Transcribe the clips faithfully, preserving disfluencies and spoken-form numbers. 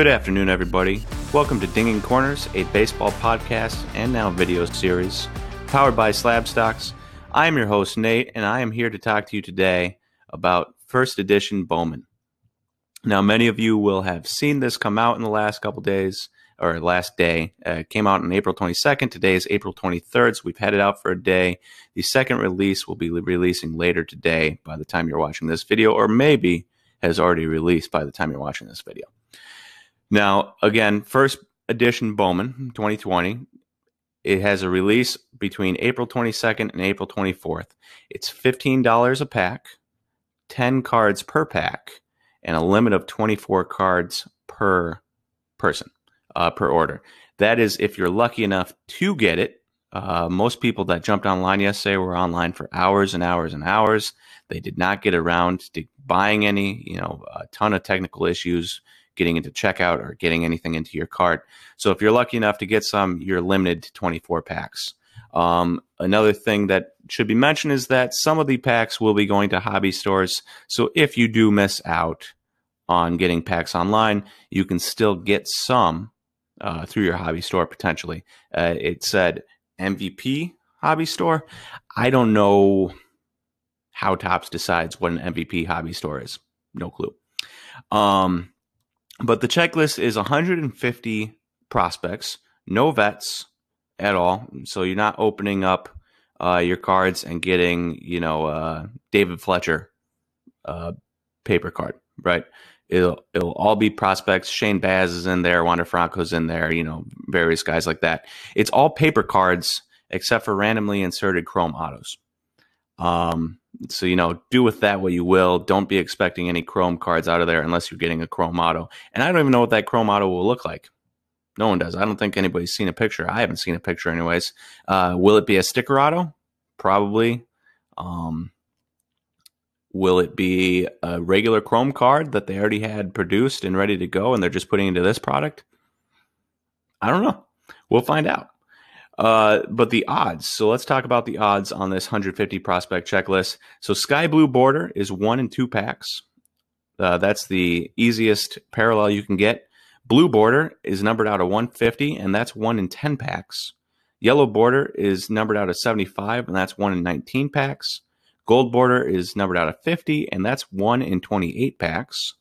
Good afternoon, everybody. Welcome to Dinging Corners, a baseball podcast and now video series powered by Slab Stocks. I am your host, Nate, and I am here to talk to you today about first edition Bowman. Now, many of you will have seen this come out in the last couple days or last day. Uh, it came out on April twenty-second. Today is April twenty-third, so we've had it out for a day. The second release will be releasing later today by the time you're watching this video, or maybe has already released by the time you're watching this video. Now, again, first edition Bowman twenty twenty, it has a release between April twenty-second and April twenty-fourth. It's fifteen dollars a pack, ten cards per pack, and a limit of twenty-four cards per person, uh, per order. That is if you're lucky enough to get it. Uh, most people that jumped online yesterday were online for hours and hours and hours. They did not get around to buying any, you know, a ton of technical issues getting into checkout or getting anything into your cart. So if you're lucky enough to get some, you're limited to twenty-four packs. Um, another thing that should be mentioned is that some of the packs will be going to hobby stores. So if you do miss out on getting packs online, you can still get some uh, through your hobby store potentially. Uh, it said M V P hobby store. I don't know how Topps decides what an M V P hobby store is. No clue. Um, But the checklist is one hundred fifty prospects, no vets at all. So you're not opening up uh, your cards and getting, you know, uh, David Fletcher uh, paper card, right? It'll it'll all be prospects. Shane Baz is in there, Wander Franco's in there, you know, various guys like that. It's all paper cards except for randomly inserted chrome autos. Um, so, you know, do with that what you will. Don't be expecting any chrome cards out of there unless you're getting a chrome auto. And I don't even know what that chrome auto will look like. No one does. I don't think anybody's seen a picture. I haven't seen a picture anyways. Uh, will it be a sticker auto? Probably. Um, will it be a regular chrome card that they already had produced and ready to go and they're just putting into this product? I don't know. We'll find out. Uh, but the odds. So let's talk about the odds on this one hundred fifty prospect checklist. So Sky Blue Border is one and two packs. Uh, that's the easiest parallel you can get. Blue Border is numbered out of one hundred fifty, and that's one in ten packs. Yellow Border is numbered out of seventy-five, and that's one in nineteen packs. Gold Border is numbered out of fifty, and that's one in twenty-eight packs.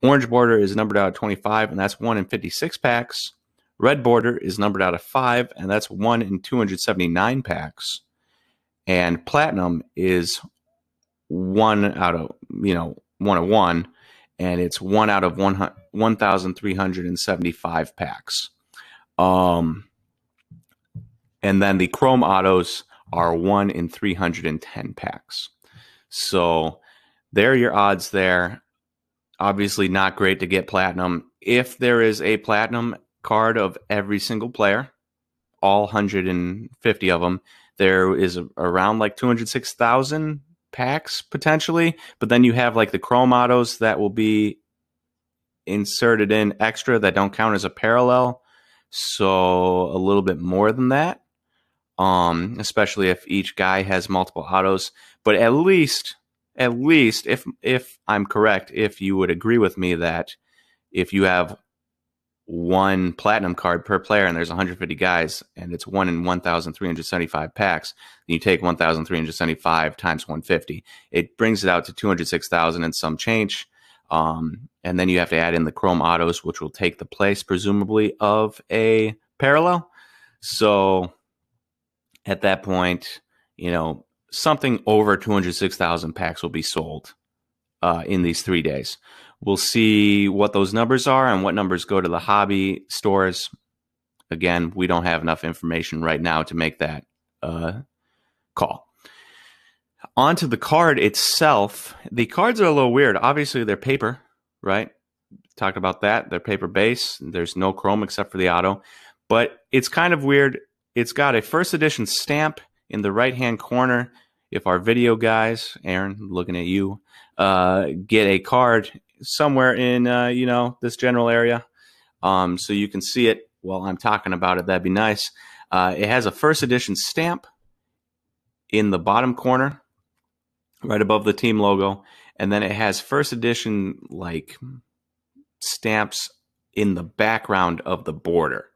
Orange Border is numbered out of twenty-five, and that's one in fifty-six packs. Red Border is numbered out of five, and that's one in two hundred seventy-nine packs. And Platinum is one out of, you know, one of one, and it's one out of one thousand three hundred seventy-five packs. Um, and then the Chrome Autos are one in three hundred ten packs. So there are your odds there. Obviously not great to get Platinum. If there is a Platinum card of every single player, all one hundred fifty of them, there is around like two hundred six thousand packs potentially, but then you have like the chrome autos that will be inserted in extra that don't count as a parallel, so a little bit more than that, um especially if each guy has multiple autos. But at least at least if if I'm correct, if you would agree with me that if you have one platinum card per player and there's one hundred fifty guys and it's one in one thousand three hundred seventy-five packs, then you take one thousand three hundred seventy-five times one hundred fifty. It brings it out to two hundred six thousand and some change. Um, and then you have to add in the chrome autos, which will take the place presumably of a parallel. So at that point, you know, something over two hundred six thousand packs will be sold uh, in these three days. We'll see what those numbers are and what numbers go to the hobby stores. Again, we don't have enough information right now to make that uh, call. On to the card itself. The cards are a little weird. Obviously, they're paper, right? Talked about that. They're paper base. There's no chrome except for the auto. But it's kind of weird. It's got a first edition stamp in the right-hand corner. If our video guys, Aaron, looking at you, uh, get a card somewhere in, uh, you know, this general area, um, so you can see it while I'm talking about it, that'd be nice. Uh, it has a first edition stamp in the bottom corner, right above the team logo, and then it has first edition like stamps in the background of the border.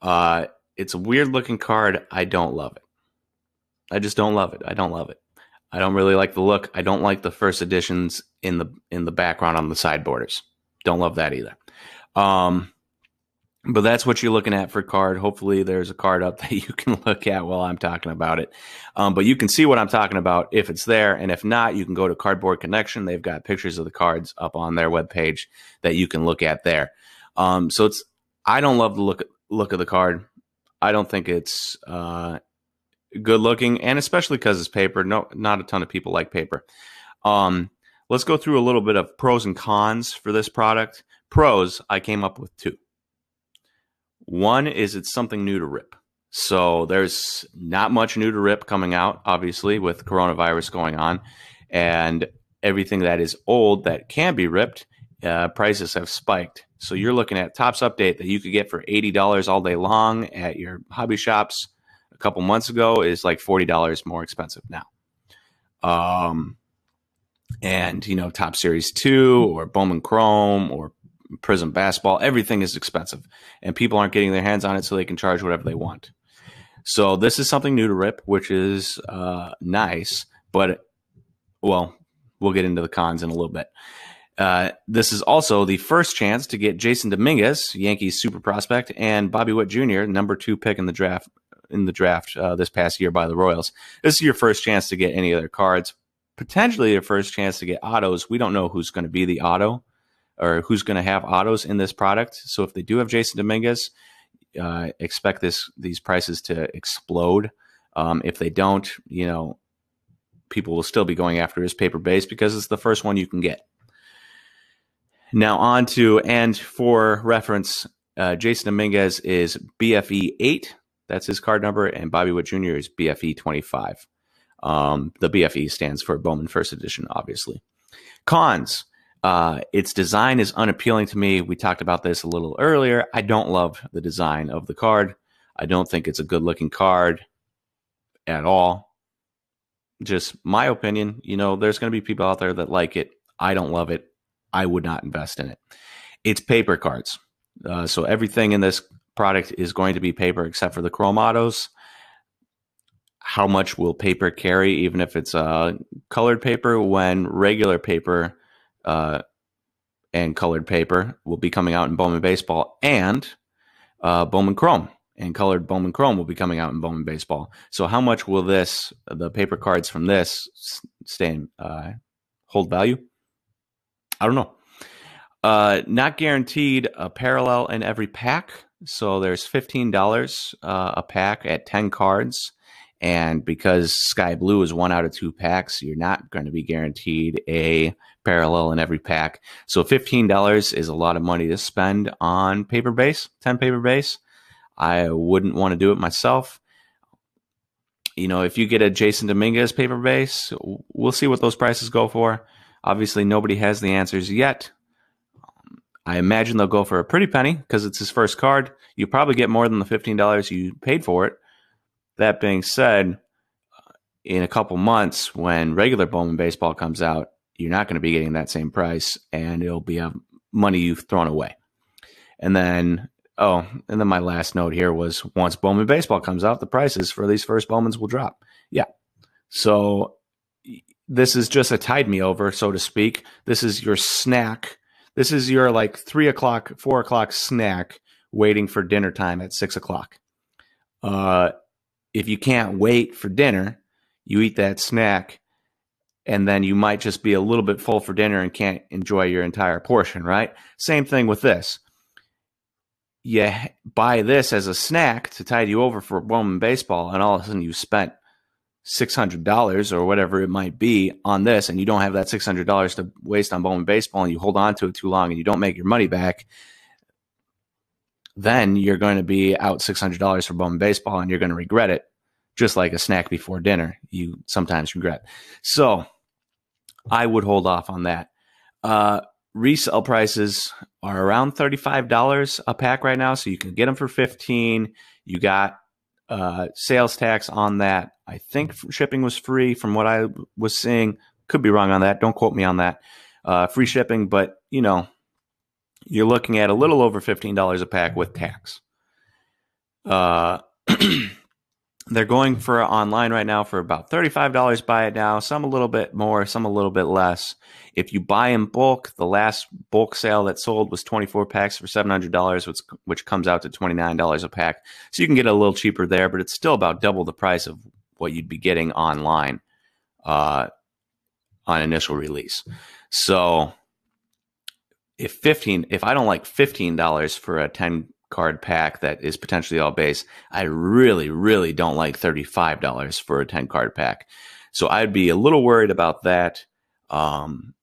Uh, it's a weird looking card. I don't love it. I just don't love it. I don't love it. I don't really like the look. I don't like the first editions in the in the background on the side borders. Don't love that either. Um, but that's what you're looking at for card. Hopefully there's a card up that you can look at while I'm talking about it. Um, but you can see what I'm talking about if it's there. And if not, you can go to Cardboard Connection. They've got pictures of the cards up on their webpage that you can look at there. Um, so it's I don't love the look, look of the card. I don't think it's... Uh, good looking, and especially because it's paper. No, not a ton of people like paper. Um, let's go through a little bit of pros and cons for this product. Pros, I came up with two. One is it's something new to rip. So there's not much new to rip coming out, obviously, with coronavirus going on. And everything that is old that can be ripped, uh, prices have spiked. So you're looking at Topps Update that you could get for eighty dollars all day long at your hobby shops. A couple months ago is like forty dollars more expensive now. Um, and, you know, Top Series two or Bowman Chrome or Prism Basketball, everything is expensive. And people aren't getting their hands on it, so they can charge whatever they want. So this is something new to rip, which is uh, nice. But, well, we'll get into the cons in a little bit. Uh, this is also the first chance to get Jason Dominguez, Yankees super prospect, and Bobby Witt Junior, number two pick in the draft, in the draft uh, this past year by the Royals. This is your first chance to get any of their cards, potentially your first chance to get autos. We don't know who's going to be the auto or who's going to have autos in this product. So if they do have Jason Dominguez, uh, expect this, these prices to explode. Um, if they don't, you know, people will still be going after his paper base because it's the first one you can get. Now on to, and for reference, uh, Jason Dominguez is B F E eight. That's his card number, and Bobby Witt Junior is B F E twenty-five. Um, the B F E stands for Bowman First Edition, obviously. Cons. Uh, its design is unappealing to me. We talked about this a little earlier. I don't love the design of the card. I don't think it's a good-looking card at all. Just my opinion. You know, there's going to be people out there that like it. I don't love it. I would not invest in it. It's paper cards. Uh, so everything in this product is going to be paper except for the chrome autos. How much will paper carry, even if it's uh, colored paper, when regular paper uh, and colored paper will be coming out in Bowman Baseball, and uh, Bowman Chrome and colored Bowman Chrome will be coming out in Bowman Baseball. So how much will this, the paper cards from this, stay in, uh, hold value? I don't know. Uh, not guaranteed a parallel in every pack. So there's fifteen dollars uh, a pack at ten cards. And because Sky Blue is one out of two packs, you're not going to be guaranteed a parallel in every pack. So fifteen dollars is a lot of money to spend on paper base, ten paper base. I wouldn't want to do it myself. You know, if you get a Jason Dominguez paper base, we'll see what those prices go for. Obviously, nobody has the answers yet. I imagine they'll go for a pretty penny because it's his first card. You probably get more than the fifteen dollars you paid for it. That being said, in a couple months when regular Bowman Baseball comes out, you're not going to be getting that same price, and it'll be a money you've thrown away. And then, oh, and then my last note here was once Bowman Baseball comes out, the prices for these first Bowmans will drop. Yeah. So this is just a tide me over, so to speak. This is your snack. This is your like three o'clock, four o'clock snack waiting for dinner time at six o'clock. Uh, if you can't wait for dinner, you eat that snack, and then you might just be a little bit full for dinner and can't enjoy your entire portion, right? Same thing with this. You buy this as a snack to tide you over for Bowman Baseball, and all of a sudden you spent six hundred dollars or whatever it might be on this, and you don't have that six hundred dollars to waste on Bowman Baseball, and you hold on to it too long and you don't make your money back, then you're going to be out six hundred dollars for Bowman Baseball, and you're going to regret it, just like a snack before dinner you sometimes regret. So I would hold off on that. Uh, resale prices are around thirty-five dollars a pack right now, so you can get them for fifteen dollars. You got uh, sales tax on that. I think shipping was free from what I was seeing. Could be wrong on that. Don't quote me on that. Uh, free shipping, but, you know, you're looking at a little over fifteen dollars a pack with tax. Uh, they're going for online right now for about thirty-five dollars buy it now, some a little bit more, some a little bit less. If you buy in bulk, the last bulk sale that sold was twenty-four packs for seven hundred dollars, which, which comes out to twenty-nine dollars a pack. So you can get a little cheaper there, but it's still about double the price of what you'd be getting online uh, on initial release. So if fifteen, if I don't like fifteen dollars for a ten card pack that is potentially all base, I really, really don't like thirty-five dollars for a ten card pack. So I'd be a little worried about that. Um,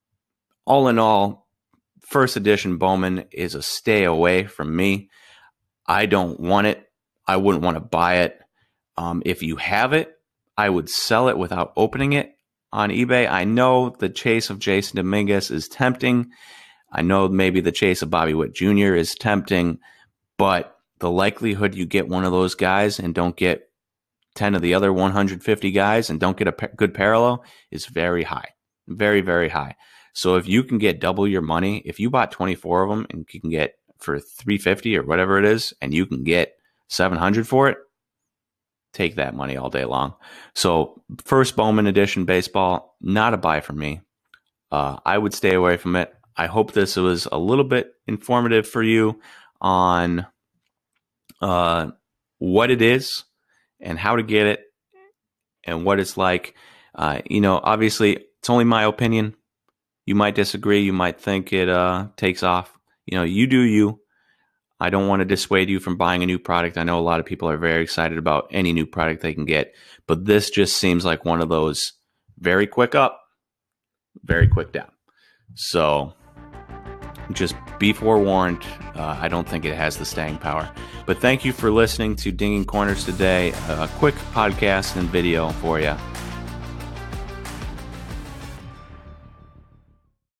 all in all, first edition Bowman is a stay away from me. I don't want it. I wouldn't want to buy it. Um, if you have it, I would sell it without opening it on eBay. I know the chase of Jason Dominguez is tempting. I know maybe the chase of Bobby Witt Junior is tempting, but the likelihood you get one of those guys and don't get ten of the other one hundred fifty guys and don't get a pa- good parallel is very high, very, very high. So if you can get double your money, if you bought twenty-four of them and you can get for three hundred fifty or whatever it is, and you can get seven hundred for it, take that money all day long. So first Bowman edition baseball, not a buy for me. Uh, I would stay away from it. I hope this was a little bit informative for you on uh, what it is and how to get it and what it's like. Uh, you know, obviously, it's only my opinion. You might disagree. You might think it uh, takes off. You know, you do you. I don't want to dissuade you from buying a new product. I know a lot of people are very excited about any new product they can get, but this just seems like one of those very quick up, very quick down. So just be forewarned. Uh, I don't think it has the staying power. But thank you for listening to Dinging Corners today. A quick podcast and video for you.